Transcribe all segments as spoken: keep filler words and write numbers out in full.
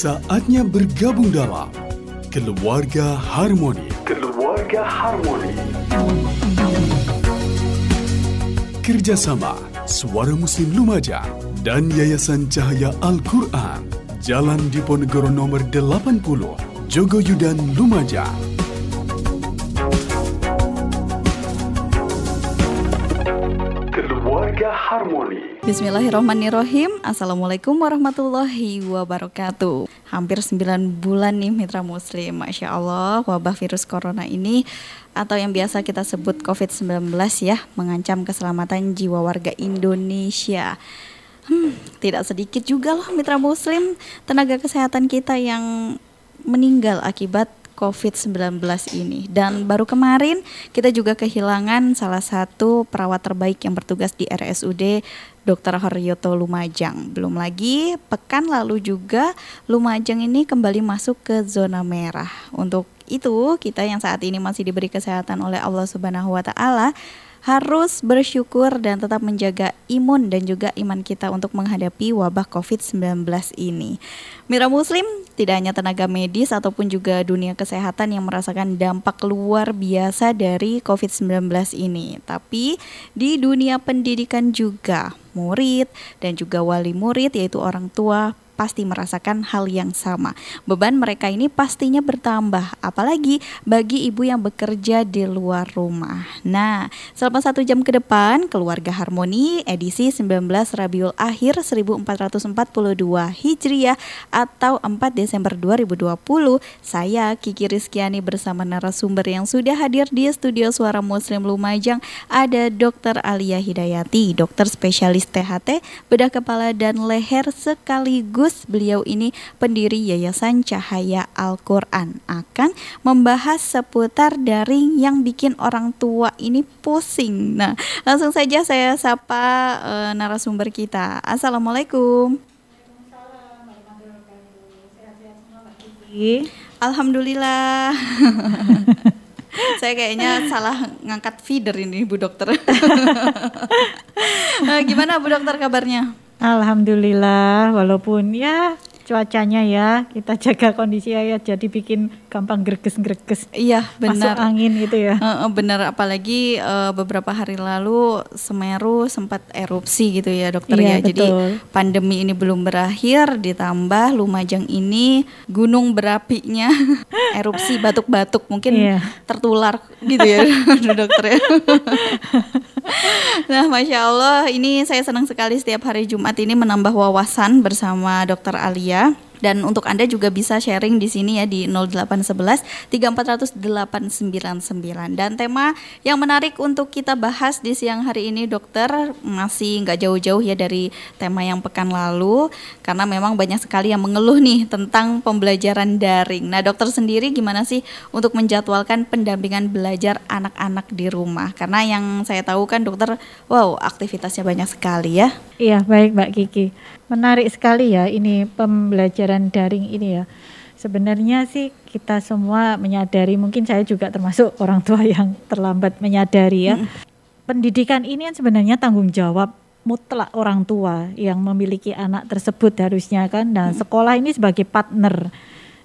Saatnya bergabung dalam Keluarga Harmoni. Keluarga Harmoni. Kerjasama Suara Muslim Lumajang dan Yayasan Cahaya Al-Qur'an. Jalan Diponegoro nomor delapan puluh, Jogoyudan, Lumajang. Keluarga Harmoni. Bismillahirrahmanirrahim. Assalamualaikum warahmatullahi wabarakatuh. Hampir sembilan bulan nih mitra muslim. Masya Allah, wabah virus corona ini atau yang biasa kita sebut covid sembilan belas ya, mengancam keselamatan jiwa warga Indonesia. Hmm, tidak sedikit juga loh mitra muslim tenaga kesehatan kita yang meninggal akibat covid sembilan belas ini. Dan baru kemarin kita juga kehilangan salah satu perawat terbaik yang bertugas di R S U D dokter Haryoto Lumajang. Belum lagi pekan lalu juga Lumajang ini kembali masuk ke zona merah. Untuk itu, kita yang saat ini masih diberi kesehatan oleh Allah Subhanahu wa taala harus bersyukur dan tetap menjaga imun dan juga iman kita untuk menghadapi wabah covid sembilan belas ini. Mitra muslim, tidak hanya tenaga medis ataupun juga dunia kesehatan yang merasakan dampak luar biasa dari covid sembilan belas ini, tapi di dunia pendidikan juga murid dan juga wali murid yaitu orang tua pasti merasakan hal yang sama. Beban mereka ini pastinya bertambah, apalagi bagi ibu yang bekerja di luar rumah. Nah, selama satu jam ke depan, Keluarga Harmoni edisi sembilan belas Rabiul Akhir seribu empat ratus empat puluh dua Hijriah atau empat Desember dua ribu dua puluh, saya Kiki Rizkyani bersama narasumber yang sudah hadir di studio Suara Muslim Lumajang. Ada dokter Aliyah Hidayati, dokter spesialis T H T, bedah kepala dan leher, sekaligus beliau ini pendiri Yayasan Cahaya Al-Qur'an, akan membahas seputar daring yang bikin orang tua ini pusing. Nah, langsung saja saya sapa e, narasumber kita. Assalamualaikum. Alhamdulillah. Saya kayaknya salah ngangkat feeder ini Bu Dokter. Gimana Bu Dokter kabarnya? Alhamdulillah, walaupun ya cuacanya ya kita jaga kondisi ya, jadi bikin gampang greges-greges. Iya, benar. Masuk angin itu ya. Uh, benar, apalagi uh, beberapa hari lalu Semeru sempat erupsi gitu ya dokter iya, ya. Betul. Jadi pandemi ini belum berakhir, ditambah Lumajang ini gunung berapinya erupsi batuk-batuk, mungkin iya. tertular gitu ya dokter ya. Nah, Masya Allah, ini saya senang sekali setiap hari Jumat ini menambah wawasan bersama dokter Aliyah. Dan untuk Anda juga bisa sharing di sini ya di nol delapan satu satu tiga empat nol nol delapan sembilan sembilan. Dan tema yang menarik untuk kita bahas di siang hari ini dokter masih nggak jauh-jauh ya dari tema yang pekan lalu, karena memang banyak sekali yang mengeluh nih tentang pembelajaran daring. Nah, dokter sendiri gimana sih untuk menjadwalkan pendampingan belajar anak-anak di rumah? Karena yang saya tahu kan dokter, wow, aktivitasnya banyak sekali ya. Iya, baik Mbak Kiki. Menarik sekali ya ini pembelajaran daring ini ya. Sebenarnya sih kita semua menyadari, mungkin saya juga termasuk orang tua yang terlambat menyadari ya. Hmm. Pendidikan ini kan sebenarnya tanggung jawab mutlak orang tua yang memiliki anak tersebut harusnya kan. Dan hmm. sekolah ini sebagai partner.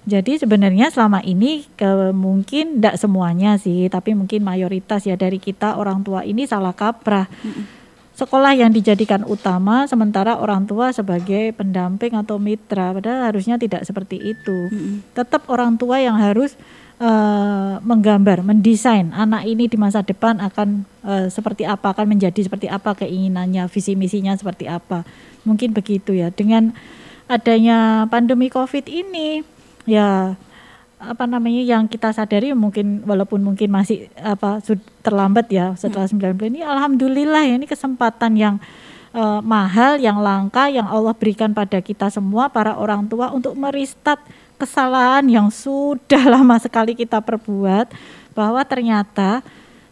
Jadi sebenarnya selama ini ke, mungkin tidak semuanya sih, tapi mungkin mayoritas ya dari kita orang tua ini salah kaprah. Hmm. Sekolah yang dijadikan utama, sementara orang tua sebagai pendamping atau mitra, padahal harusnya tidak seperti itu. Mm-hmm. Tetap orang tua yang harus uh, menggambar, mendesain anak ini di masa depan akan uh, seperti apa, akan menjadi seperti apa keinginannya, visi misinya seperti apa. Mungkin begitu ya. Dengan adanya pandemi COVID ini, ya apa namanya yang kita sadari mungkin walaupun mungkin masih apa terlambat ya setelah sembilan bulan ini, alhamdulillah ya ini kesempatan yang uh, mahal, yang langka yang Allah berikan pada kita semua para orang tua untuk meristat kesalahan yang sudah lama sekali kita perbuat, bahwa ternyata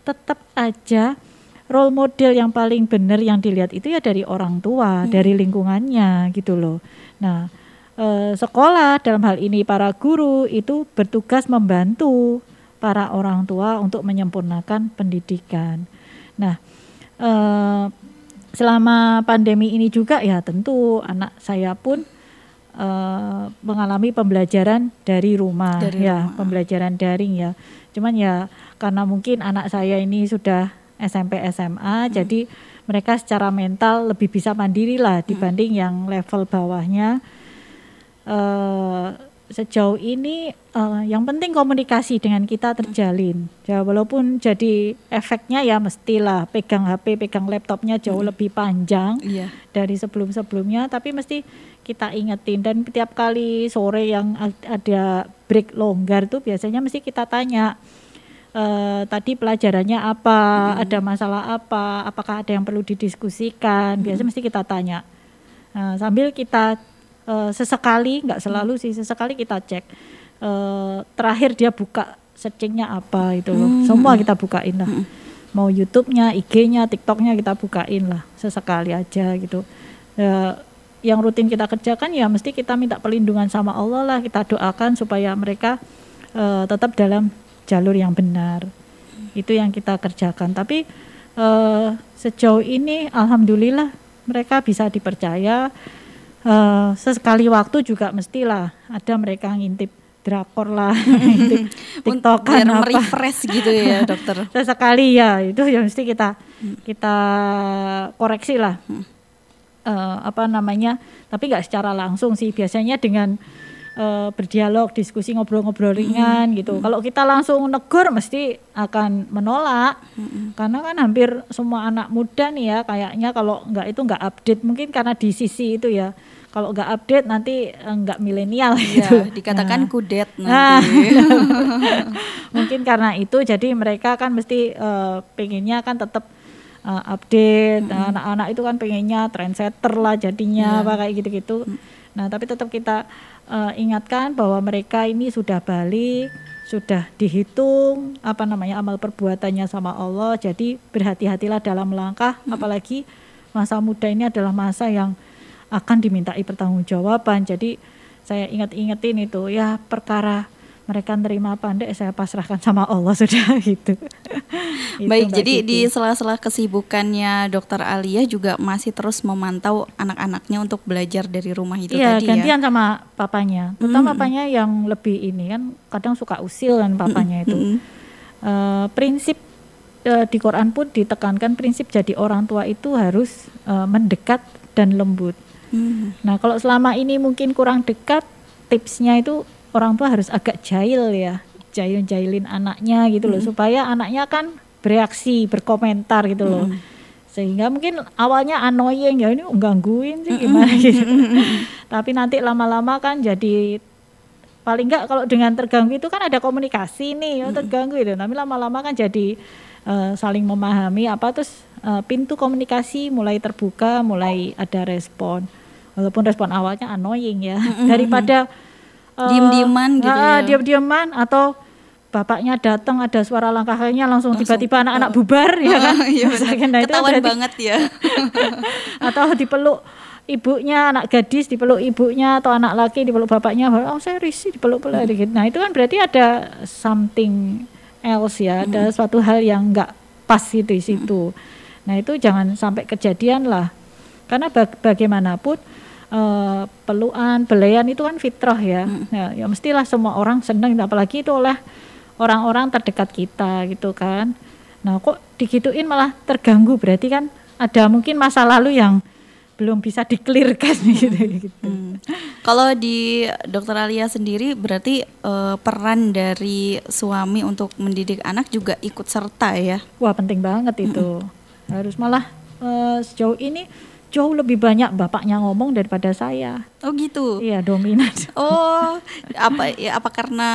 tetap aja role model yang paling benar yang dilihat itu ya dari orang tua, hmm. dari lingkungannya gitu loh. Nah, Uh, sekolah dalam hal ini para guru itu bertugas membantu para orang tua untuk menyempurnakan pendidikan. Nah, uh, selama pandemi ini juga ya tentu anak saya pun uh, mengalami pembelajaran dari rumah, dari ya rumah. Pembelajaran daring ya. Cuman ya karena mungkin anak saya ini sudah S M P S M A, hmm. jadi mereka secara mental lebih bisa mandiri lah dibanding hmm. yang level bawahnya. Uh, sejauh ini uh, yang penting komunikasi dengan kita terjalin. Ya, walaupun jadi efeknya ya mestilah pegang H P, pegang laptopnya jauh hmm. lebih panjang yeah. dari sebelum-sebelumnya. Tapi mesti kita ingetin, dan tiap kali sore yang ada break longgar tuh biasanya mesti kita tanya. Uh, tadi pelajarannya apa, hmm. ada masalah apa, apakah ada yang perlu didiskusikan, biasanya hmm. mesti kita tanya. Uh, sambil kita uh, sesekali, nggak selalu sih, sesekali kita cek. Uh, terakhir dia buka searchingnya apa itu loh, hmm. semua kita bukain lah. Hmm. Mau YouTube-nya, I G-nya, TikTok-nya kita bukain lah, sesekali aja gitu. Uh, yang rutin kita kerjakan ya mesti kita minta perlindungan sama Allah lah, kita doakan supaya mereka uh, tetap dalam jalur yang benar. Itu yang kita kerjakan. Tapi uh, sejauh ini alhamdulillah mereka bisa dipercaya. Uh, sesekali waktu juga mestilah ada mereka ngintip drakor lah, ngintip TikTokan apa, refresh gitu ya dokter. Sesekali ya itu yang mesti kita kita koreksi lah. Uh, apa namanya? Tapi nggak secara langsung sih, biasanya dengan Uh, berdialog, diskusi, ngobrol-ngobrol ringan mm-hmm. gitu. Kalau kita langsung negur mesti akan menolak mm-hmm. karena kan hampir semua anak muda nih ya kayaknya kalau enggak itu enggak update, mungkin karena di sisi itu ya. Kalau enggak update nanti enggak milenial gitu. Ya, dikatakan nah. kudet nanti. Nah, mungkin karena itu jadi mereka kan mesti uh, pengennya kan tetap uh, update. Mm-hmm. Nah, anak-anak itu kan pengennya trendsetter lah jadinya yeah. apa kayak gitu-gitu. Mm-hmm. Nah, tapi tetap kita Uh, ingatkan bahwa mereka ini sudah balik, sudah dihitung apa namanya amal perbuatannya sama Allah. Jadi berhati-hatilah dalam langkah, apalagi masa muda ini adalah masa yang akan dimintai pertanggungjawaban. Jadi saya ingat-ingetin itu ya, perkara mereka nerima pandai saya pasrahkan sama Allah sudah gitu. Baik, itu, jadi gitu. Di sela-sela kesibukannya Dokter Aliyah juga masih terus memantau anak-anaknya untuk belajar dari rumah itu ya, tadi ya. Iya, gantian sama papanya. Terutama mm-hmm. papanya yang lebih ini kan kadang suka usil kan papanya mm-hmm. itu. Mm-hmm. Uh, prinsip uh, di Quran pun ditekankan prinsip jadi orang tua itu harus uh, mendekat dan lembut. Mm-hmm. Nah, kalau selama ini mungkin kurang dekat, tipsnya itu orang tua harus agak jahil ya. Jahil-jahilin anaknya gitu loh mm-hmm. supaya anaknya kan bereaksi, berkomentar gitu loh. Mm. Sehingga mungkin awalnya annoying ya, ini gangguin sih gimana mm. gitu. Tapi nanti lama-lama kan jadi paling enggak kalau dengan terganggu itu kan ada komunikasi nih, oh, terganggu itu. Tapi lama-lama kan jadi uh, saling memahami apa, terus uh, pintu komunikasi mulai terbuka, mulai ada respon. Walaupun respon awalnya annoying ya. Mm-hmm. Daripada uh, diam-diaman gitu uh, ya. diam-diaman atau bapaknya datang ada suara langkah kakinya langsung, langsung tiba-tiba anak-anak uh, bubar uh, ya kan. Iya, nah, ketahuan banget ya. Atau dipeluk ibunya, anak gadis dipeluk ibunya atau anak laki dipeluk bapaknya, oh saya risih dipeluk-peluk gitu. Nah, itu kan berarti ada something else ya, hmm. ada suatu hal yang enggak pas itu di situ. Hmm. Nah, itu jangan sampai kejadian lah. Karena baga- bagaimanapun uh, pelukan, belayan itu kan fitrah ya. Hmm. Ya, ya mestilah semua orang senang, apalagi itu oleh orang-orang terdekat kita gitu kan. Nah, kok digituin malah terganggu, berarti kan ada mungkin masa lalu yang belum bisa di-clearkan gitu. Hmm. Kalau di Dokter Aliyah sendiri berarti uh, peran dari suami untuk mendidik anak juga ikut serta ya? Wah, penting banget itu. Hmm. Harus malah uh, sejauh ini jauh lebih banyak bapaknya ngomong daripada saya. Oh gitu. Iya, dominan. Oh, apa ya, apa karena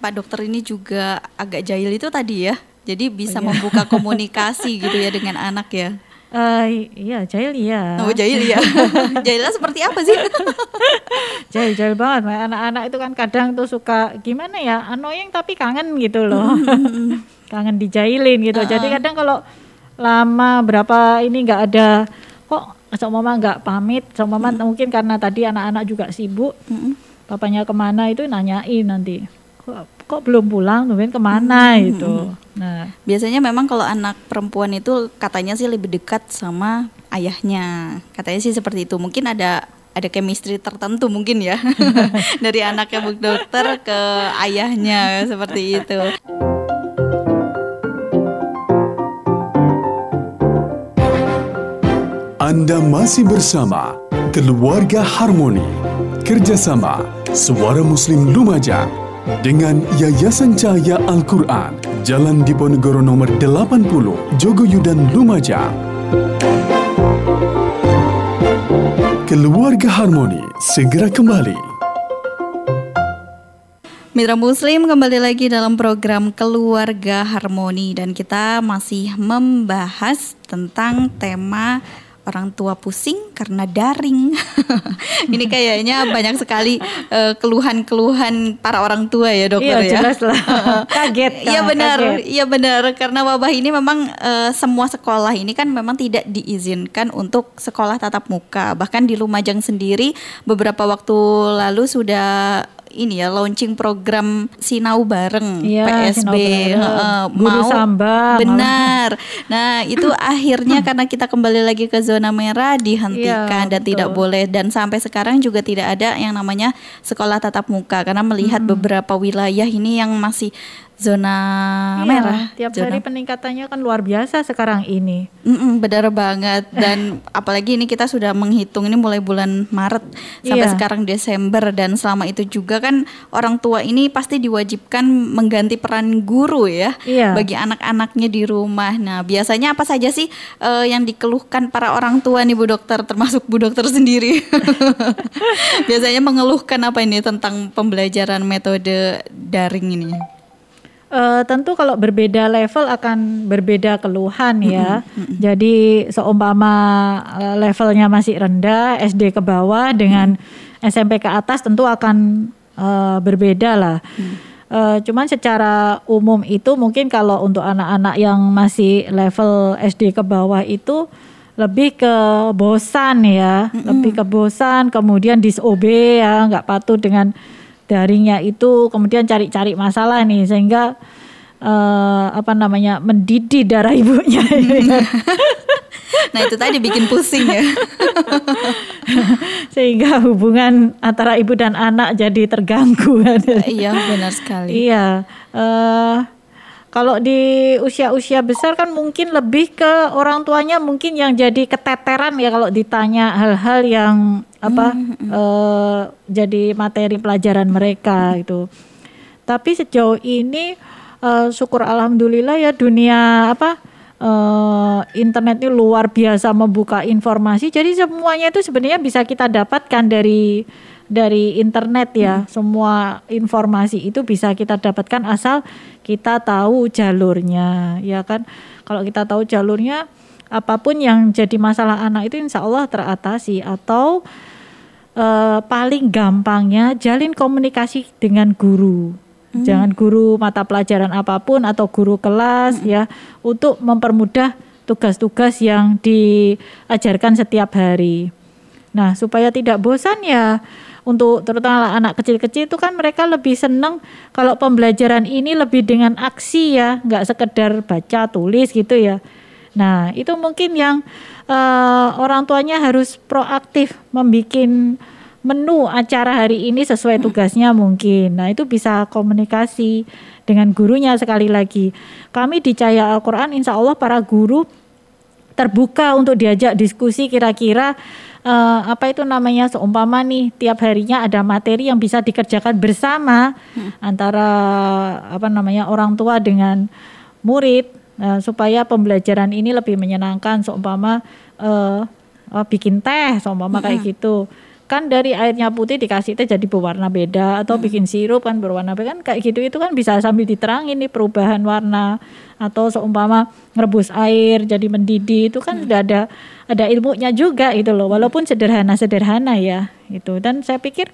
Pak Dokter ini juga agak jahil itu tadi ya. Jadi bisa oh, iya. membuka komunikasi gitu ya dengan anak ya. Uh, iya, jahil iya. Oh, jahil iya. Jahilnya seperti apa sih? jahil jahil banget. Anak-anak itu kan kadang tuh suka gimana ya, annoying tapi kangen gitu loh. Kangen dijailin gitu. Uh-uh. Jadi kadang kalau lama berapa ini enggak ada, kok so mama nggak pamit, so mama mm. mungkin karena tadi anak-anak juga sibuk, mm. papanya kemana itu nanyain nanti, kok, kok belum pulang, mungkin kemana mm. itu. Nah, biasanya memang kalau anak perempuan itu katanya sih lebih dekat sama ayahnya, katanya sih seperti itu. Mungkin ada ada chemistry tertentu mungkin ya dari anaknya Bu Dokter ke ayahnya seperti itu. Anda masih bersama Keluarga Harmoni, kerjasama Suara Muslim Lumajang dengan Yayasan Cahaya Al-Qur'an, Jalan Diponegoro nomor delapan puluh, Jogoyudan, Lumajang. Keluarga Harmoni segera kembali. Mitra Muslim, kembali lagi dalam program Keluarga Harmoni dan kita masih membahas tentang tema orang tua pusing karena daring. Ini kayaknya banyak sekali uh, keluhan-keluhan para orang tua ya dokter iya, ya. Iya jelas lah. Kaget. Iya benar, iya benar. Karena wabah ini memang uh, semua sekolah ini kan memang tidak diizinkan untuk sekolah tatap muka. Bahkan di Lumajang sendiri beberapa waktu lalu sudah ini ya launching program Sinau Bareng ya, P S B Sinau bareng. Uh, Guru mau Samba, benar. Malah. Nah itu akhirnya karena kita kembali lagi ke zona merah dihentikan ya, dan betul. Tidak boleh dan sampai sekarang juga tidak ada yang namanya sekolah tatap muka karena melihat hmm. beberapa wilayah ini yang masih zona iya, merah. Tiap zona. Hari peningkatannya kan luar biasa sekarang ini. Mm-mm, benar banget dan apalagi ini kita sudah menghitung ini mulai bulan Maret sampai iya. sekarang Desember dan selama itu juga kan orang tua ini pasti diwajibkan mengganti peran guru ya iya. bagi anak-anaknya di rumah. Nah biasanya apa saja sih uh, yang dikeluhkan para orang tua nih Bu Dokter termasuk Bu Dokter sendiri? Biasanya mengeluhkan apa ini tentang pembelajaran metode daring ini? Uh, tentu kalau berbeda level akan berbeda keluhan ya. Mm-hmm. Jadi seumpama levelnya masih rendah, S D ke bawah dengan mm. S M P ke atas tentu akan uh, berbeda lah. Mm. Uh, cuman secara umum itu mungkin kalau untuk anak-anak yang masih level S D ke bawah itu lebih ke bosan ya, mm-hmm. lebih ke bosan, kemudian disobey ya, nggak patuh dengan daringnya itu, kemudian cari-cari masalah nih sehingga uh, apa namanya mendidih darah ibunya. Nah itu tadi bikin pusing ya. Sehingga hubungan antara ibu dan anak jadi terganggu. Iya benar sekali. Iya. Uh, Kalau di usia-usia besar kan mungkin lebih ke orang tuanya mungkin yang jadi keteteran ya kalau ditanya hal-hal yang apa mm-hmm. eh, jadi materi pelajaran mereka mm-hmm. gitu. Tapi sejauh ini eh, syukur alhamdulillah ya dunia apa eh, internet ini luar biasa membuka informasi. Jadi semuanya itu sebenarnya bisa kita dapatkan dari dari internet ya hmm. semua informasi itu bisa kita dapatkan asal kita tahu jalurnya ya kan. Kalau kita tahu jalurnya apapun yang jadi masalah anak itu insya Allah teratasi atau eh, paling gampangnya jalin komunikasi dengan guru hmm. jangan guru mata pelajaran apapun atau guru kelas hmm. ya untuk mempermudah tugas-tugas yang diajarkan setiap hari. Nah supaya tidak bosan ya untuk terutama anak kecil-kecil itu kan mereka lebih seneng kalau pembelajaran ini lebih dengan aksi ya, nggak sekedar baca tulis gitu ya. Nah itu mungkin yang uh, orang tuanya harus proaktif membikin menu acara hari ini sesuai tugasnya mungkin. Nah itu bisa komunikasi dengan gurunya sekali lagi. Kami di Cahaya Al-Qur'an insya Allah para guru terbuka untuk diajak diskusi kira-kira Uh, apa itu namanya seumpama nih tiap harinya ada materi yang bisa dikerjakan bersama hmm. antara apa namanya orang tua dengan murid uh, supaya pembelajaran ini lebih menyenangkan seumpama uh, uh, bikin teh seumpama hmm. kayak gitu kan dari airnya putih dikasih teh jadi berwarna beda atau hmm. bikin sirup kan berwarna beda kan kayak gitu itu kan bisa sambil diterangin nih perubahan warna atau seumpama ngerebus air jadi mendidih itu kan hmm. sudah ada ada ilmunya juga gitu loh walaupun sederhana-sederhana ya itu dan saya pikir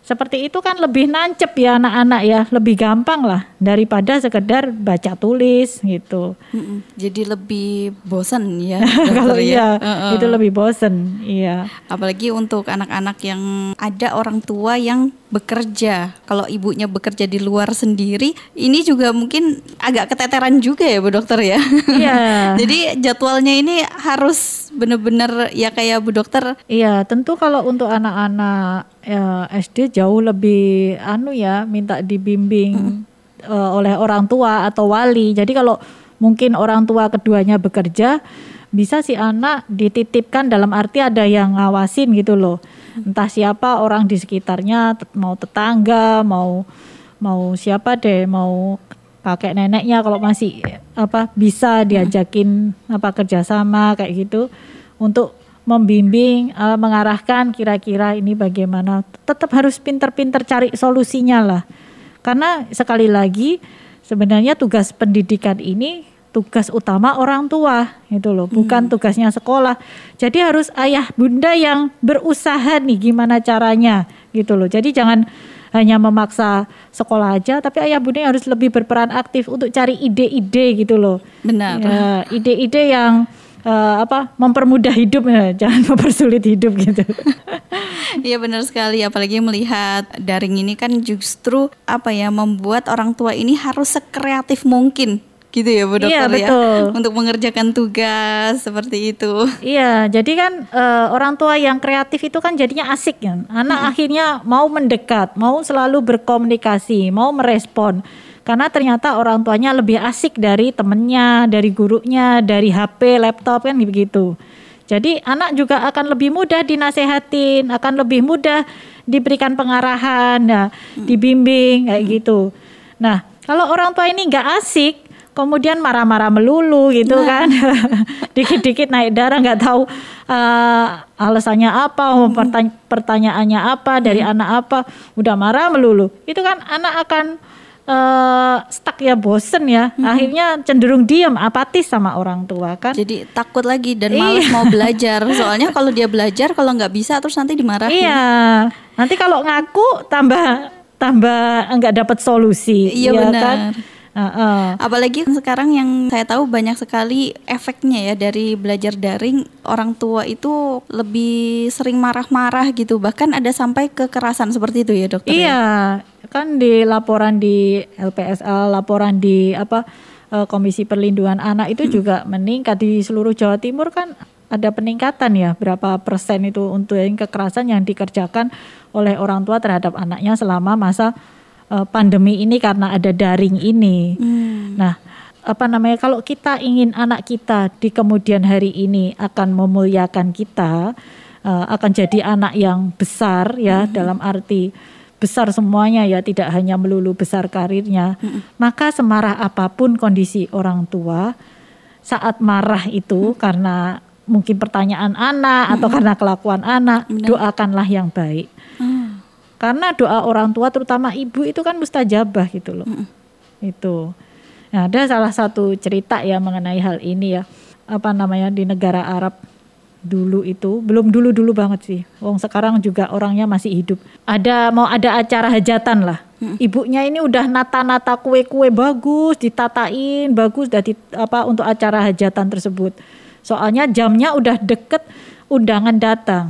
seperti itu kan lebih nancep ya anak-anak ya lebih gampang lah daripada sekedar baca tulis gitu. Mm-mm, jadi lebih bosan ya. Kalau ya. Iya uh-uh. itu lebih bosan iya. Apalagi untuk anak-anak yang ada orang tua yang bekerja kalau ibunya bekerja di luar sendiri ini juga mungkin agak keteteran juga ya Bu Dokter ya. Iya. Jadi jadwalnya ini harus benar-benar ya kayak Bu Dokter. Iya, tentu kalau untuk anak-anak ya, S D jauh lebih anu ya, minta dibimbing mm-hmm. uh, oleh orang tua atau wali. Jadi kalau mungkin orang tua keduanya bekerja, bisa si anak dititipkan dalam arti ada yang ngawasin gitu loh. Entah siapa orang di sekitarnya, mau tetangga, mau mau siapa deh, mau kakek neneknya kalau masih apa bisa diajakin apa kerjasama kayak gitu untuk membimbing, uh, mengarahkan kira-kira ini bagaimana. Tetap harus pinter-pinter cari solusinya lah. Karena sekali lagi sebenarnya tugas pendidikan ini tugas utama orang tua gitu loh, bukan hmm. tugasnya sekolah. Jadi harus ayah bunda yang berusaha nih gimana caranya gitu loh. Jadi jangan hanya memaksa sekolah aja, tapi ayah bunda yang harus lebih berperan aktif untuk cari ide-ide gitu loh. Benar. Ya, ide-ide yang Uh, apa mempermudah hidup, ya, jangan mempersulit hidup gitu. Iya benar sekali, apalagi melihat daring ini kan justru apa ya membuat orang tua ini harus sekreatif mungkin gitu ya Bu Dokter. Iya, betul. Ya untuk mengerjakan tugas seperti itu. Iya, jadi kan uh, orang tua yang kreatif itu kan jadinya asik kan. Anak hmm. akhirnya mau mendekat, mau selalu berkomunikasi, mau merespon. Karena ternyata orang tuanya lebih asik dari temennya, dari gurunya, dari H P, laptop kan begitu. Jadi anak juga akan lebih mudah dinasehatin, akan lebih mudah diberikan pengarahan, ya, hmm. dibimbing kayak hmm. gitu. Nah kalau orang tua ini gak asik, kemudian marah-marah melulu gitu nah. kan. Dikit-dikit naik darah, gak tahu uh, alasannya apa, hmm. pertanya- pertanyaannya apa, dari hmm. anak apa, udah marah melulu. Itu kan anak akan Uh, stuck ya, bosen ya, hmm. akhirnya cenderung diam, apatis sama orang tua kan. Jadi takut lagi dan malas iya. mau belajar. Soalnya kalau dia belajar, kalau nggak bisa terus nanti dimarahin. Iya, nanti kalau ngaku tambah tambah nggak dapat solusi. Iya ya, benar. Kan? Uh-uh. Apalagi sekarang yang saya tahu banyak sekali efeknya ya dari belajar daring, orang tua itu lebih sering marah-marah gitu, bahkan ada sampai kekerasan seperti itu ya Dokter. Iya, kan di laporan di L P S L, laporan di apa Komisi Perlindungan Anak itu hmm. juga meningkat di seluruh Jawa Timur kan. Ada peningkatan ya berapa persen itu untuk yang kekerasan yang dikerjakan oleh orang tua terhadap anaknya selama masa pandemi ini karena ada daring ini. Hmm. Nah, apa namanya kalau kita ingin anak kita di kemudian hari ini akan memuliakan kita, uh, akan jadi anak yang besar ya, hmm. dalam arti besar semuanya ya, tidak hanya melulu besar karirnya. Hmm. Maka semarah apapun kondisi orang tua saat marah itu hmm. karena mungkin pertanyaan anak hmm. atau karena kelakuan anak, Benar. doakanlah yang baik. Hmm. Karena doa orang tua terutama ibu itu kan mustajabah gitu loh. Mm. Itu. Nah, ada salah satu cerita ya mengenai hal ini ya. Apa namanya di negara Arab dulu itu, belum dulu-dulu banget sih. Wong sekarang juga orangnya masih hidup. Ada mau ada acara hajatan lah. Mm. Ibunya ini udah nata-nata kue-kue bagus, ditatain bagus dari apa untuk acara hajatan tersebut. Soalnya jamnya udah deket undangan datang.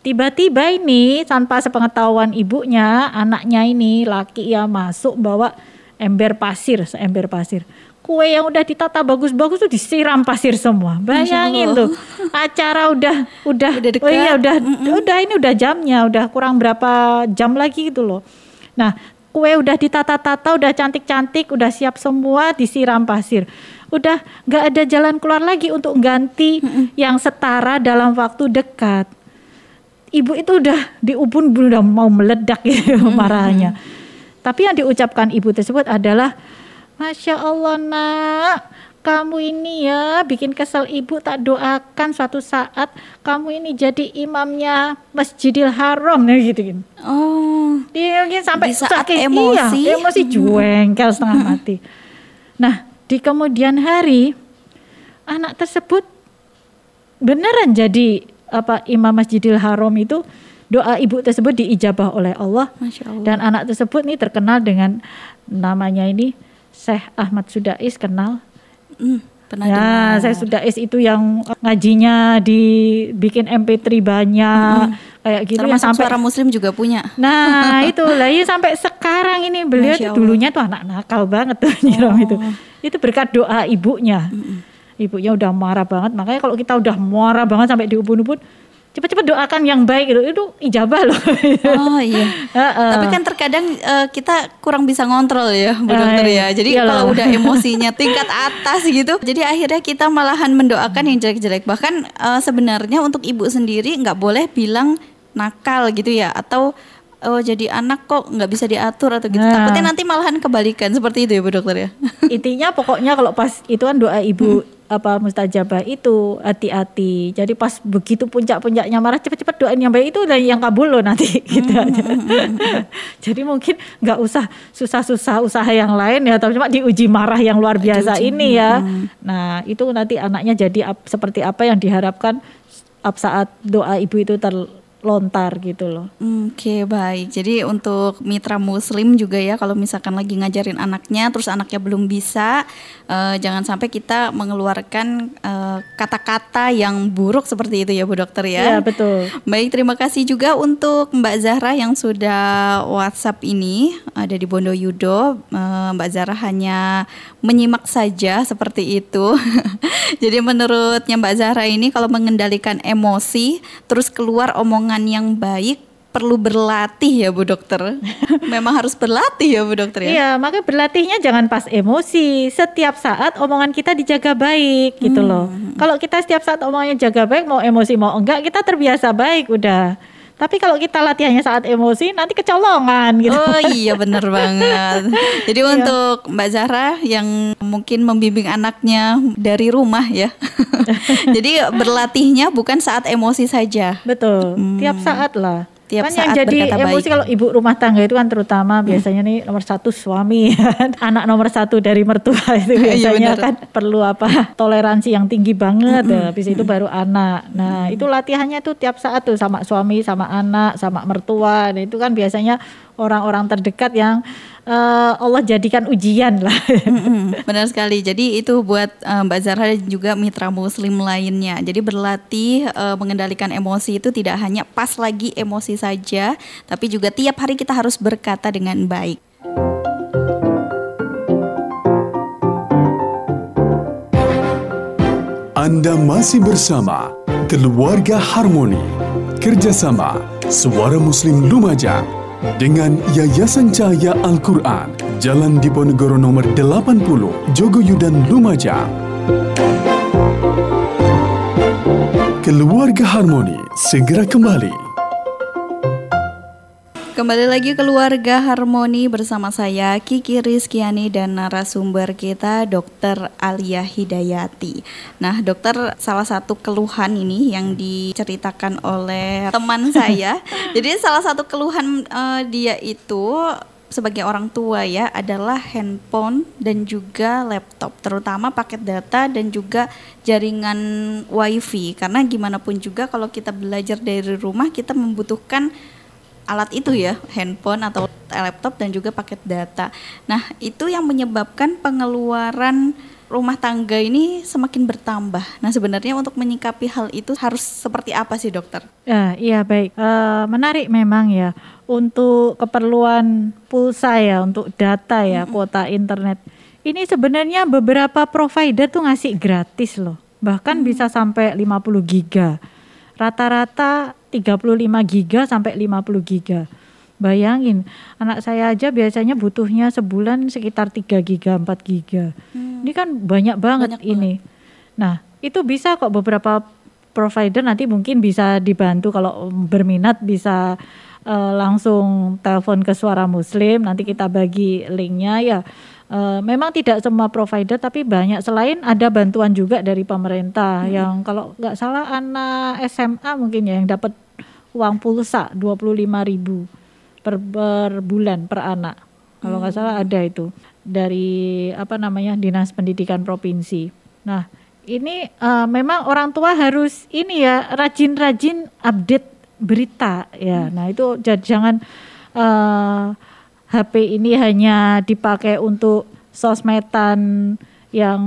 Tiba-tiba ini tanpa sepengetahuan ibunya, anaknya ini laki ya masuk bawa ember pasir, seember pasir. Kue yang udah ditata bagus-bagus tuh disiram pasir semua. Bayangin tuh, acara udah udah udah dekat. Oh iya udah Mm-mm. udah ini udah jamnya, udah kurang berapa jam lagi gitu loh. Nah, kue udah ditata-tata, udah cantik-cantik, udah siap semua disiram pasir. Udah enggak ada jalan keluar lagi untuk ganti Mm-mm. yang setara dalam waktu dekat. Ibu itu udah diubun, udah mau meledak gitu hmm. marahnya. Tapi yang diucapkan ibu tersebut adalah, Masya Allah nak, kamu ini ya bikin kesel ibu, tak doakan suatu saat kamu ini jadi imamnya Masjidil Haram. Nah, gitu-gitu. Oh, dia mungkin sampai saat emosi. Iya, emosi jengkel setengah mati. Nah, di kemudian hari, anak tersebut beneran jadi apa imam Masjidil Haram itu, doa ibu tersebut diijabah oleh Allah, Allah. Dan anak tersebut ini terkenal dengan namanya ini Syekh Ahmad Sudais, kenal mm, pernah ya dengar. Syekh Sudais itu yang ngajinya dibikin M P tiga banyak mm. kayak gitu ya, sampai Suara Muslim juga punya. Nah itu lah ya, sampai sekarang ini beliau dulunya tuh anak nakal banget tuh nyiram oh. itu itu berkat doa ibunya. Mm-mm. ibunya udah marah banget. Makanya kalau kita udah marah banget sampai diubun-ubun, cepat-cepat doakan yang baik itu, itu ijabah loh. Oh iya. uh-uh. Tapi kan terkadang uh, kita kurang bisa ngontrol ya, Bu Dokter uh, ya. Jadi iyalah, kalau udah emosinya tingkat atas gitu, jadi akhirnya kita malahan mendoakan yang jelek-jelek. Bahkan uh, sebenarnya untuk ibu sendiri nggak boleh bilang nakal gitu ya, atau oh jadi anak kok nggak bisa diatur atau gitu. Nah, takutnya nanti malahan kebalikan seperti itu ya Bu Dokter ya. Intinya pokoknya kalau pas itu kan doa ibu hmm. apa mustajabah itu hati-hati. Jadi pas begitu puncak-puncaknya marah, cepat-cepat doain yang baik itu dan yang kabul loh nanti gitu hmm. aja. Jadi mungkin nggak usah susah-susah usaha yang lain ya, tapi cuma diuji marah yang luar biasa diuji. Ini ya. Nah itu nanti anaknya jadi ap, seperti apa yang diharapkan ap saat doa ibu itu ter lontar gitu loh. Oke okay, baik. Jadi untuk mitra muslim juga ya, kalau misalkan lagi ngajarin anaknya terus anaknya belum bisa, uh, jangan sampai kita mengeluarkan uh, kata-kata yang buruk seperti itu ya Bu Dokter ya. Iya betul. Baik, terima kasih juga untuk Mbak Zahra yang sudah WhatsApp ini, ada di Bondoyudo. uh, Mbak Zahra hanya menyimak saja seperti itu. Jadi menurutnya Mbak Zahra ini kalau mengendalikan emosi terus keluar omongan yang baik perlu berlatih ya Bu Dokter. Memang harus berlatih ya Bu Dokter ya. Iya, makanya berlatihnya jangan pas emosi. Setiap saat omongan kita dijaga baik gitu loh. Hmm. Kalau kita setiap saat omongannya jaga baik, mau emosi mau enggak, kita terbiasa baik udah. Tapi kalau kita latihannya saat emosi nanti kecolongan gitu. Oh iya benar banget. Jadi iya, untuk Mbak Zahra yang mungkin membimbing anaknya dari rumah ya. Jadi berlatihnya bukan saat emosi saja. Betul. Hmm. Tiap saat lah. Tiap kan saat yang jadi emosi baik. Kalau ibu rumah tangga itu kan terutama biasanya nih nomor satu suami, anak nomor satu dari mertua itu biasanya kan perlu apa toleransi yang tinggi banget. Mm-hmm. Habis itu baru anak. Nah mm-hmm. itu latihannya tuh tiap saat tuh sama suami, sama anak, sama mertua. Nah, itu kan biasanya orang-orang terdekat yang Uh, Allah jadikan ujian lah. Mm-hmm, benar sekali. Jadi itu buat uh, Mbak Zahra dan juga mitra muslim lainnya. Jadi berlatih uh, mengendalikan emosi itu tidak hanya pas lagi emosi saja, tapi juga tiap hari kita harus berkata dengan baik. Anda masih bersama Keluarga Harmoni, kerjasama Suara Muslim Lumajang dengan Yayasan Cahaya Al-Qur'an, Jalan Diponegoro nomor delapan puluh, Jogoyudan, Lumajang. Keluarga Harmoni segera kembali. Kembali lagi Keluarga Harmoni bersama saya Kiki Rizkyani dan narasumber kita Dokter Aliyah Hidayati. Nah dokter, salah satu keluhan ini yang diceritakan oleh teman saya. Jadi salah satu keluhan uh, dia itu sebagai orang tua ya adalah handphone dan juga laptop, terutama paket data dan juga jaringan wifi. Karena gimana pun juga kalau kita belajar dari rumah kita membutuhkan alat itu ya, handphone atau laptop dan juga paket data. Nah itu yang menyebabkan pengeluaran rumah tangga ini semakin bertambah. Nah sebenarnya untuk menyikapi hal itu harus seperti apa sih dokter? Uh, iya baik, uh, menarik memang ya. Untuk keperluan pulsa ya, untuk data ya, mm-hmm. kuota internet, ini sebenarnya beberapa provider tuh ngasih gratis loh. Bahkan mm-hmm. bisa sampai lima puluh giga. Rata-rata tiga puluh lima giga sampai lima puluh giga. Bayangin, anak saya aja biasanya butuhnya sebulan sekitar tiga giga, empat giga. Hmm. Ini kan banyak banget banyak ini. Banget. Nah, itu bisa kok beberapa provider nanti mungkin bisa dibantu kalau berminat bisa uh, langsung telepon ke Suara Muslim, nanti kita bagi linknya ya. Uh, memang tidak semua provider tapi banyak, selain ada bantuan juga dari pemerintah hmm. yang kalau nggak salah anak S M A mungkin ya yang dapat uang pulsa dua puluh lima ribu per, per bulan per anak kalau nggak hmm. salah ada itu dari apa namanya Dinas Pendidikan Provinsi. Nah ini uh, memang orang tua harus ini ya rajin-rajin update berita ya. hmm. Nah itu j- jangan uh, H P ini hanya dipakai untuk sosmedan yang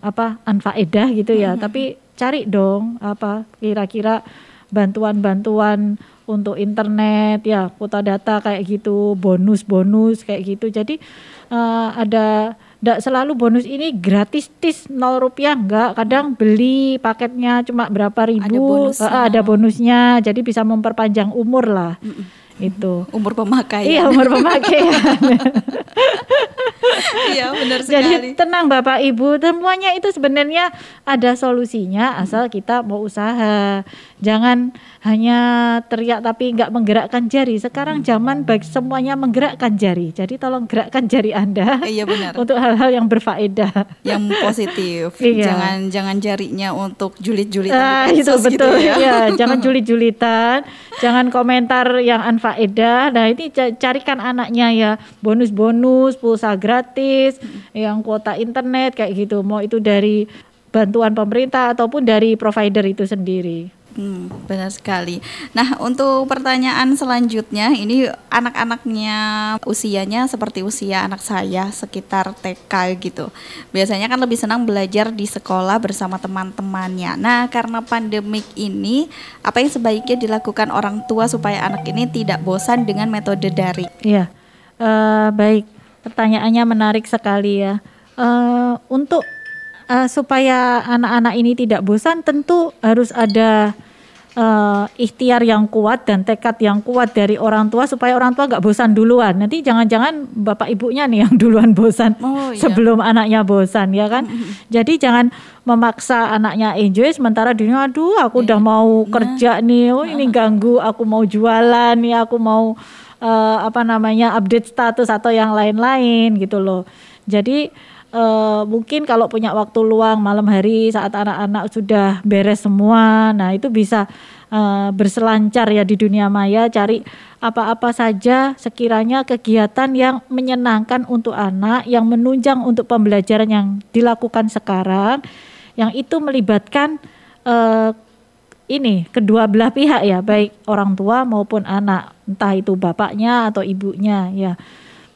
apa anfaedah gitu ya. Mm-hmm. Tapi cari dong apa kira-kira bantuan-bantuan untuk internet ya, kuota data kayak gitu, bonus-bonus kayak gitu. Jadi uh, ada Nggak selalu bonus ini gratis tis nol rupiah, enggak, kadang beli paketnya cuma berapa ribu, ada bonusnya, uh, ada bonusnya jadi bisa memperpanjang umur lah. Mm-mm. Itu umur pemakaian. Iya, umur pemakaian. Iya, benar sekali. Jadi tenang Bapak Ibu, semuanya itu sebenarnya ada solusinya asal kita mau usaha. Jangan hanya teriak tapi enggak menggerakkan jari. Sekarang zaman baik semuanya menggerakkan jari. Jadi tolong gerakkan jari Anda. Iya, benar. Untuk hal-hal yang berfaedah, yang positif. Iya. Jangan jangan jarinya untuk julid-julitan. Ah, itu betul. Gitu ya. Iya, jangan julid-julitan, jangan komentar yang anfaedah. Faedah, nah ini carikan anaknya ya, bonus-bonus, pulsa gratis, yang kuota internet kayak gitu, mau itu dari bantuan pemerintah ataupun dari provider itu sendiri. Hmm, benar sekali. Nah, untuk pertanyaan selanjutnya, ini anak-anaknya usianya seperti usia anak saya sekitar T K gitu. Biasanya kan lebih senang belajar di sekolah bersama teman-temannya. Nah, karena pandemik ini, apa yang sebaiknya dilakukan orang tua supaya anak ini tidak bosan dengan metode daring? Iya, uh, baik. Pertanyaannya menarik sekali ya. Uh, untuk Uh, supaya anak-anak ini tidak bosan tentu harus ada uh, ikhtiar yang kuat dan tekad yang kuat dari orang tua supaya orang tua nggak bosan duluan. Nanti jangan-jangan bapak ibunya nih yang duluan bosan oh, iya. sebelum anaknya bosan ya kan. Mm-hmm. Jadi jangan memaksa anaknya enjoy sementara dirinya aduh aku udah mau nah. kerja nih, oh ini ganggu, aku mau jualan nih, aku mau uh, apa namanya update status atau yang lain-lain gitu loh. Jadi Uh, mungkin kalau punya waktu luang malam hari saat anak-anak sudah beres semua, nah itu bisa uh, berselancar ya di dunia maya, cari apa-apa saja sekiranya kegiatan yang menyenangkan untuk anak, yang menunjang untuk pembelajaran yang dilakukan sekarang, yang itu melibatkan uh, ini kedua belah pihak ya, baik orang tua maupun anak, entah itu bapaknya atau ibunya ya.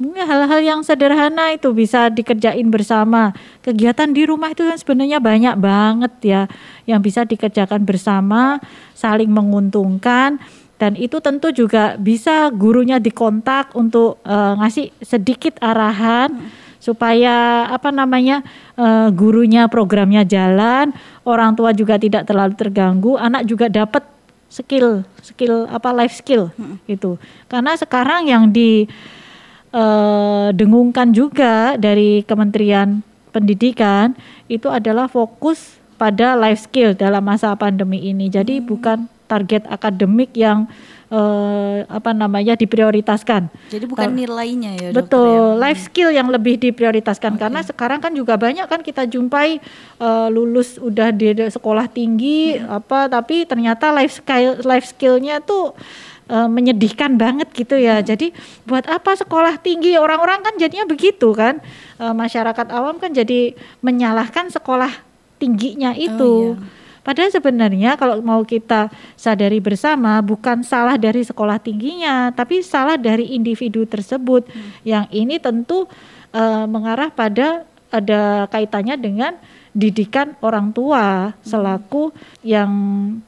Hal-hal yang sederhana itu bisa dikerjain bersama. Kegiatan di rumah itu kan sebenarnya banyak banget ya yang bisa dikerjakan bersama, saling menguntungkan, dan itu tentu juga bisa gurunya dikontak untuk uh, ngasih sedikit arahan supaya apa namanya uh, gurunya programnya jalan, orang tua juga tidak terlalu terganggu, anak juga dapat skill, skill apa life skill gitu. Karena sekarang yang di Uh, dengungkan juga dari Kementerian Pendidikan itu adalah fokus pada life skill dalam masa pandemi ini. Jadi hmm. bukan target akademik yang uh, apa namanya diprioritaskan. Jadi bukan uh, nilainya ya, dokter. Betul, ya. Life skill yang lebih diprioritaskan okay. karena sekarang kan juga banyak kan kita jumpai uh, lulus udah di sekolah tinggi hmm. apa tapi ternyata life skill life skillnya tuh menyedihkan banget gitu ya. Hmm. Jadi buat apa sekolah tinggi? Orang-orang kan jadinya begitu kan. E, masyarakat awam kan jadi menyalahkan sekolah tingginya itu. Oh, iya. Padahal sebenarnya kalau mau kita sadari bersama bukan salah dari sekolah tingginya, tapi salah dari individu tersebut. Hmm. Yang ini tentu e, mengarah pada ada kaitannya dengan didikan orang tua selaku yang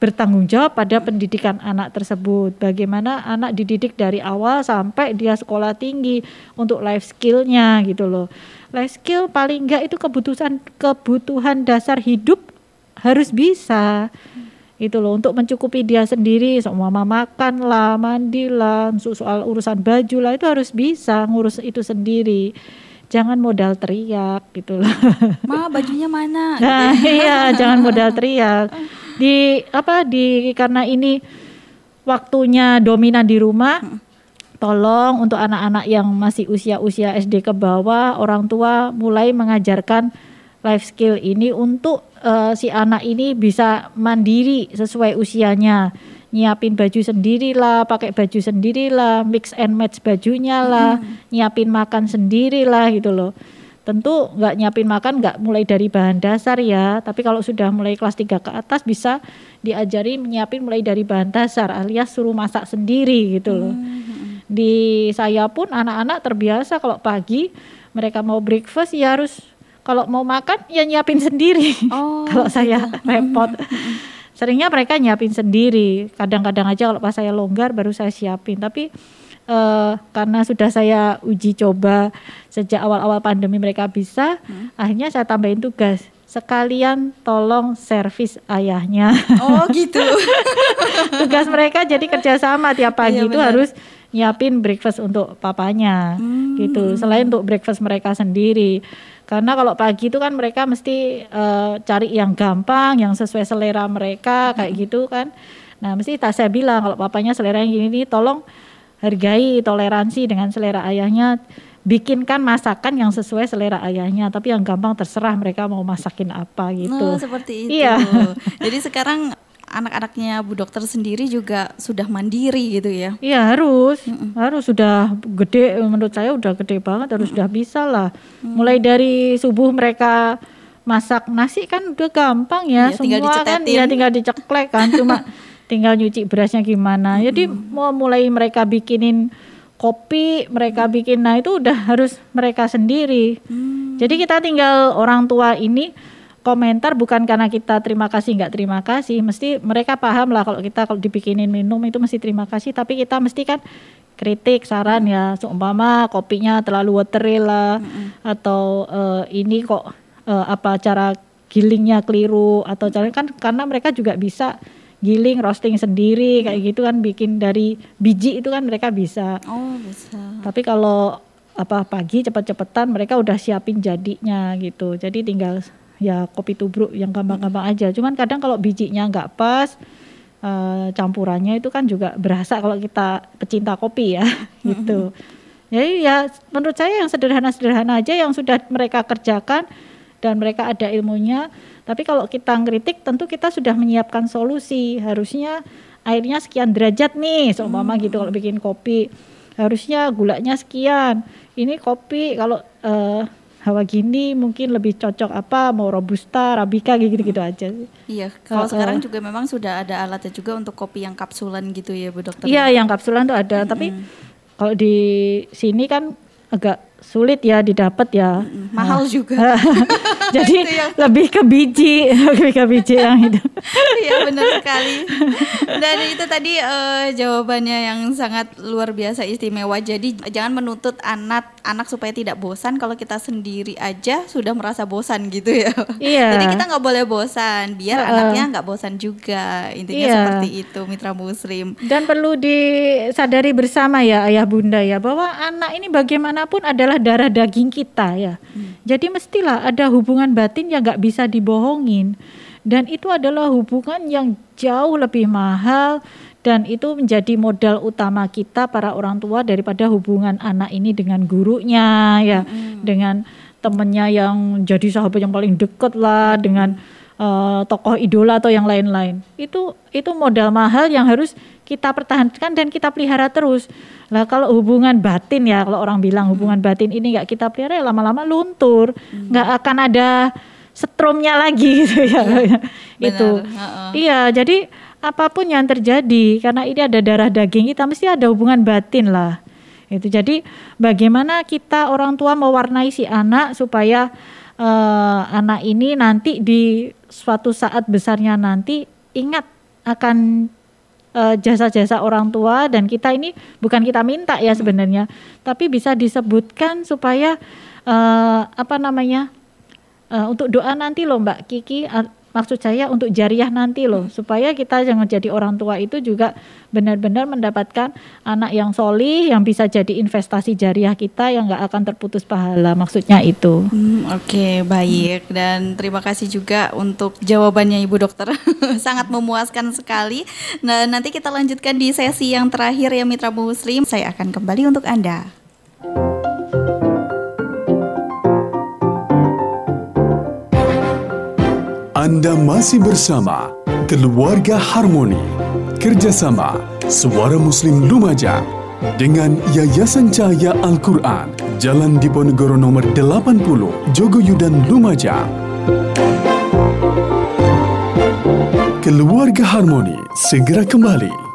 bertanggung jawab pada pendidikan anak tersebut. Bagaimana anak dididik dari awal sampai dia sekolah tinggi untuk life skill-nya gitu loh. Life skill paling enggak itu kebutuhan kebutuhan dasar hidup harus bisa. Itu loh untuk mencukupi dia sendiri, seumpama makan lah, mandi lah, soal urusan baju lah itu harus bisa ngurus itu sendiri. Jangan modal teriak gitu loh. Ma, bajunya mana? Nah, iya, jangan modal teriak. Di apa di karena ini waktunya dominan di rumah. Tolong untuk anak-anak yang masih usia-usia S D ke bawah, orang tua mulai mengajarkan life skill ini untuk uh, si anak ini bisa mandiri sesuai usianya. Nyiapin baju sendirilah, pakai baju sendirilah, mix and match bajunya lah, hmm. nyiapin makan sendirilah gitu loh. Tentu nggak nyiapin makan nggak mulai dari bahan dasar ya, tapi kalau sudah mulai kelas tiga ke atas bisa diajari menyiapin mulai dari bahan dasar, alias suruh masak sendiri gitu loh. Hmm. Di saya pun anak-anak terbiasa kalau pagi mereka mau breakfast ya harus, kalau mau makan ya nyiapin sendiri. Oh, kalau saya repot. Seringnya mereka nyiapin sendiri, kadang-kadang aja kalau pas saya longgar baru saya siapin, tapi Uh, karena sudah saya uji coba sejak awal-awal pandemi mereka bisa, hmm. akhirnya saya tambahin tugas, sekalian tolong servis ayahnya. Oh gitu. Tugas mereka jadi kerjasama tiap pagi iya, itu benar. Harus nyiapin breakfast untuk papanya, hmm. gitu. Selain untuk breakfast mereka sendiri, karena kalau pagi itu kan mereka mesti uh, cari yang gampang, yang sesuai selera mereka kayak hmm. gitu kan. Nah mesti tak saya bilang kalau papanya selera yang gini, tolong hargai, toleransi dengan selera ayahnya, bikinkan masakan yang sesuai selera ayahnya, tapi yang gampang terserah mereka mau masakin apa gitu. Oh, seperti itu. Iya. Jadi sekarang anak-anaknya Bu Dokter sendiri juga sudah mandiri gitu ya? Iya harus, mm-mm. harus sudah gede, menurut saya udah gede banget, harus mm-mm. sudah bisa lah. Mm. Mulai dari subuh mereka masak nasi kan udah gampang ya, ya semua tinggal dicetetin. Kan ya tinggal diceklek kan, cuma tinggal nyuci berasnya gimana. Jadi hmm. mau mulai mereka bikinin kopi, mereka bikin, nah itu udah harus mereka sendiri. Hmm. Jadi kita tinggal orang tua ini komentar bukan karena kita terima kasih nggak terima kasih, mesti mereka paham lah kalau kita kalau dibikinin minum itu mesti terima kasih, tapi kita mesti kan kritik saran ya, seumpama kopinya terlalu watery lah hmm. atau uh, ini kok uh, apa cara gilingnya keliru atau cara kan karena mereka juga bisa giling, roasting sendiri kayak gitu kan, bikin dari biji itu kan mereka bisa. Oh bisa. Tapi kalau apa pagi cepet-cepetan mereka udah siapin jadinya gitu. Jadi tinggal ya kopi tubruk yang gampang-gampang aja. Cuman kadang kalau bijinya nggak pas, uh, campurannya itu kan juga berasa kalau kita pecinta kopi ya gitu. Jadi ya menurut saya yang sederhana-sederhana aja yang sudah mereka kerjakan dan mereka ada ilmunya. Tapi kalau kita ngeritik tentu kita sudah menyiapkan solusi. Harusnya airnya sekian derajat nih, seumpama hmm. gitu kalau bikin kopi. Harusnya gulanya sekian. Ini kopi kalau uh, hawa gini mungkin lebih cocok apa, mau robusta, arabica gitu-gitu aja. Iya, kalau uh, sekarang juga memang sudah ada alatnya juga untuk kopi yang kapsulan gitu ya Bu Dokter. Iya, yang kapsulan tuh ada, hmm. tapi kalau di sini kan agak sulit ya didapat ya, mm, mahal nah. juga. Jadi yang... lebih ke biji, lebih ke biji yang itu. Iya benar sekali. Dan itu tadi uh, jawabannya yang sangat luar biasa istimewa. Jadi jangan menuntut anak anak supaya tidak bosan kalau kita sendiri aja sudah merasa bosan gitu ya. Iya. Jadi kita nggak boleh bosan, biar uh, anaknya nggak bosan juga. Intinya iya. seperti itu, Mitra Muslim. Dan perlu disadari bersama ya ayah bunda ya bahwa anak ini bagaimanapun adalah darah daging kita ya. Hmm. Jadi mestilah ada hubungan batin yang gak bisa dibohongin. Dan itu adalah hubungan yang jauh lebih mahal dan itu menjadi modal utama kita para orang tua daripada hubungan anak ini dengan gurunya ya, hmm. dengan temennya yang jadi sahabat yang paling dekat lah, dengan uh, tokoh idola atau yang lain-lain. Itu itu modal mahal yang harus kita pertahankan dan kita pelihara terus. Lah kalau hubungan batin ya, kalau orang bilang hubungan batin ini nggak kita pelihara ya lama-lama luntur, nggak hmm. akan ada setrumnya lagi gitu ya. ya itu, uh-uh. iya. Jadi apapun yang terjadi karena ini ada darah daging kita mesti ada hubungan batin lah. Itu jadi bagaimana kita orang tua mewarnai si anak supaya uh, anak ini nanti di suatu saat besarnya nanti ingat akan Uh, jasa-jasa orang tua dan kita ini bukan kita minta ya sebenarnya, hmm. tapi bisa disebutkan supaya uh, apa namanya uh, untuk doa nanti loh Mbak Kiki, uh, maksud saya untuk jariah nanti loh, hmm. supaya kita yang jadi orang tua itu juga benar-benar mendapatkan anak yang solih yang bisa jadi investasi jariah kita yang nggak akan terputus pahala, maksudnya itu. Hmm, Oke okay, baik, dan terima kasih juga untuk jawabannya Ibu Dokter. Sangat memuaskan sekali. Nah nanti kita lanjutkan di sesi yang terakhir ya Mitra Muslim. Saya akan kembali untuk Anda. Anda masih bersama Keluarga Harmoni, kerjasama Suara Muslim Lumajang dengan Yayasan Cahaya Al-Qur'an, Jalan Diponegoro nomor delapan puluh, Jogoyudan Lumajang. Keluarga Harmoni segera kembali.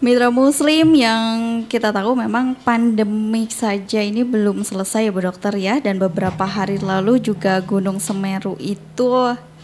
Mitra Muslim yang kita tahu memang pandemi saja ini belum selesai ya Bu Dokter ya, dan beberapa hari lalu juga Gunung Semeru itu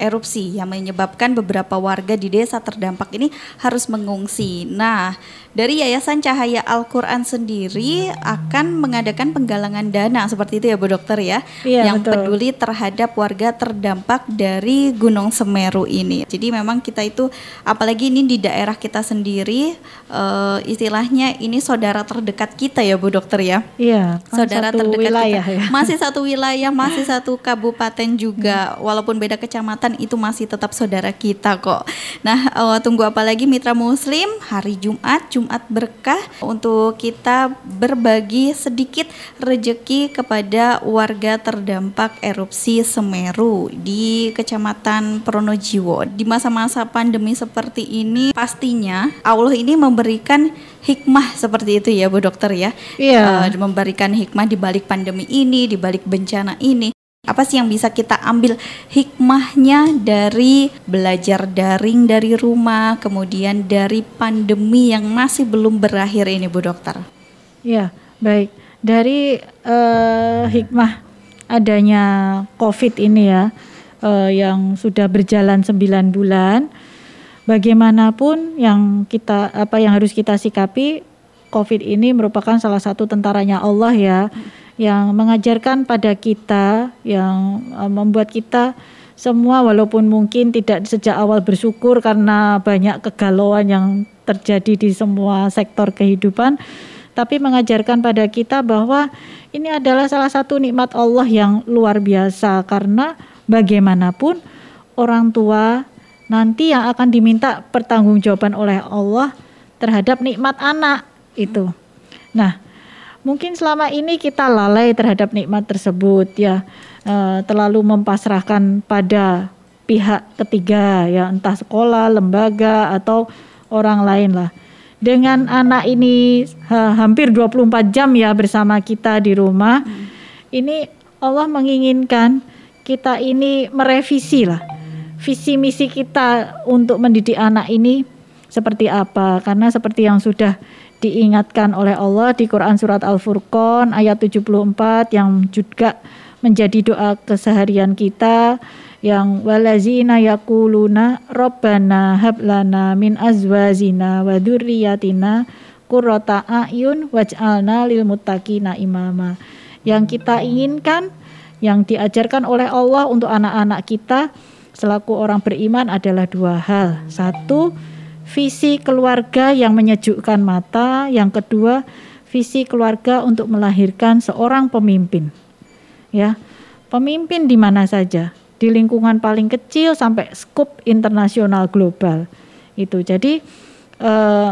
erupsi yang menyebabkan beberapa warga di desa terdampak ini harus mengungsi. Nah, dari Yayasan Cahaya Al-Qur'an sendiri akan mengadakan penggalangan dana seperti itu ya Bu Dokter ya, iya, yang betul. peduli terhadap warga terdampak dari Gunung Semeru ini. Jadi memang kita itu apalagi ini di daerah kita sendiri, uh, istilahnya ini saudara terdekat kita ya Bu Dokter ya. Iya, kan saudara satu terdekat wilayah, kita. Ya. Masih satu wilayah, masih satu kabupaten juga, hmm. walaupun beda kecamatan itu masih tetap saudara kita kok. Nah, uh, tunggu apa lagi Mitra Muslim, hari Jumat, Jumat berkah untuk kita berbagi sedikit rejeki kepada warga terdampak erupsi Semeru di Kecamatan Pronojiwo. Di masa-masa pandemi seperti ini pastinya Allah ini memberikan hikmah seperti itu ya Bu Dokter ya. Iya. Uh, memberikan hikmah di balik pandemi ini, di balik bencana ini. Apa sih yang bisa kita ambil hikmahnya dari belajar daring dari rumah, kemudian dari pandemi yang masih belum berakhir ini Bu Dokter? Ya, baik. Dari eh, hikmah adanya COVID ini ya, eh, yang sudah berjalan sembilan bulan, bagaimanapun yang kita apa yang harus kita sikapi, COVID ini merupakan salah satu tentaranya Allah ya, yang mengajarkan pada kita, yang membuat kita semua walaupun mungkin tidak sejak awal bersyukur karena banyak kegalauan yang terjadi di semua sektor kehidupan, tapi mengajarkan pada kita bahwa ini adalah salah satu nikmat Allah yang luar biasa, karena bagaimanapun orang tua nanti yang akan diminta pertanggungjawaban oleh Allah terhadap nikmat anak itu. Nah, mungkin selama ini kita lalai terhadap nikmat tersebut ya, e, terlalu mempasrahkan pada pihak ketiga ya, entah sekolah, lembaga atau orang lain lah. Dengan anak ini ha, hampir dua puluh empat jam ya bersama kita di rumah, hmm. ini Allah menginginkan kita ini merevisi lah visi misi kita untuk mendidik anak ini seperti apa, karena seperti yang sudah diingatkan oleh Allah di Quran Surat Al-Furqan ayat tujuh puluh empat yang juga menjadi doa keseharian kita, yang walazina yaquluna rabbana hab lana min azwajina wa dzurriyyatina qurrata a'yun waj'alna lil muttaqina imama. Yang kita inginkan, yang diajarkan oleh Allah untuk anak-anak kita selaku orang beriman adalah dua hal. Satu, visi keluarga yang menyejukkan mata, yang kedua visi keluarga untuk melahirkan seorang pemimpin. Ya, pemimpin di mana saja, di lingkungan paling kecil sampai skup internasional global. Itu. Jadi eh,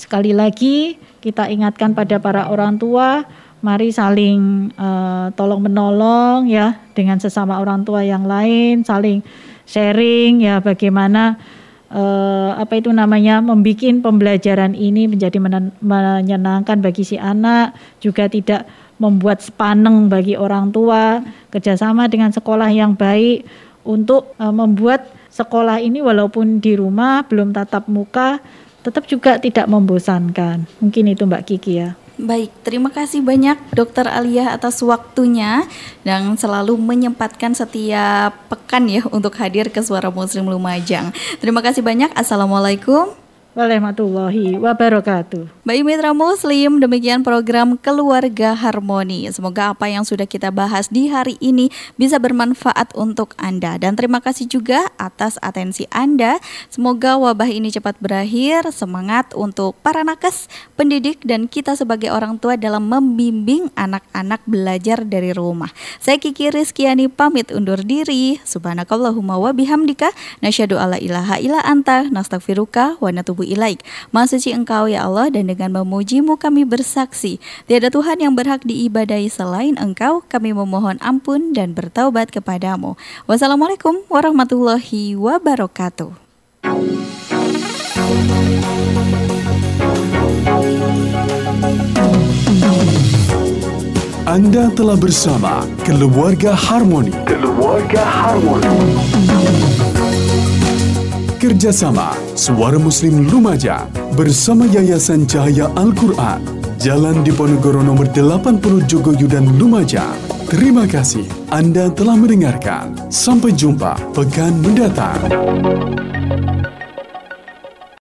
sekali lagi kita ingatkan pada para orang tua, mari saling eh, tolong menolong ya dengan sesama orang tua yang lain, saling sharing ya bagaimana Uh, apa itu namanya membikin pembelajaran ini menjadi menen- menyenangkan bagi si anak, juga tidak membuat sepaneng bagi orang tua, kerjasama dengan sekolah yang baik untuk uh, membuat sekolah ini walaupun di rumah belum tatap muka tetap juga tidak membosankan. Mungkin itu Mbak Kiki ya. Baik, terima kasih banyak Dokter Aliyah atas waktunya yang selalu menyempatkan setiap pekan ya untuk hadir ke Suara Muslim Lumajang. Terima kasih banyak. Assalamualaikum warahmatullahi wabarakatuh. Baik Mitra Muslim, demikian program Keluarga Harmoni. Semoga apa yang sudah kita bahas di hari ini bisa bermanfaat untuk Anda. Dan terima kasih juga atas atensi Anda. Semoga wabah ini cepat berakhir. Semangat untuk para nakes, pendidik, dan kita sebagai orang tua dalam membimbing anak-anak belajar dari rumah. Saya Kiki Rizkyani pamit undur diri. Subhanakallahumma wabihamdika, nasyhadu alla ilaha illa anta, nastaghfiruka wa natubu ilaik. Maha suci Engkau ya Allah, dan dengan memujimu kami bersaksi tiada Tuhan yang berhak diibadahi selain Engkau. Kami memohon ampun dan bertaubat kepadamu. Wassalamualaikum warahmatullahi wabarakatuh. Anda telah bersama Keluarga Harmoni. Keluarga Harmoni. Kerjasama Suara Muslim Lumajang bersama Yayasan Cahaya Al-Qur'an, Jalan Diponegoro nomor delapan puluh Jogoyudan Lumajang. Terima kasih Anda telah mendengarkan. Sampai jumpa pekan mendatang.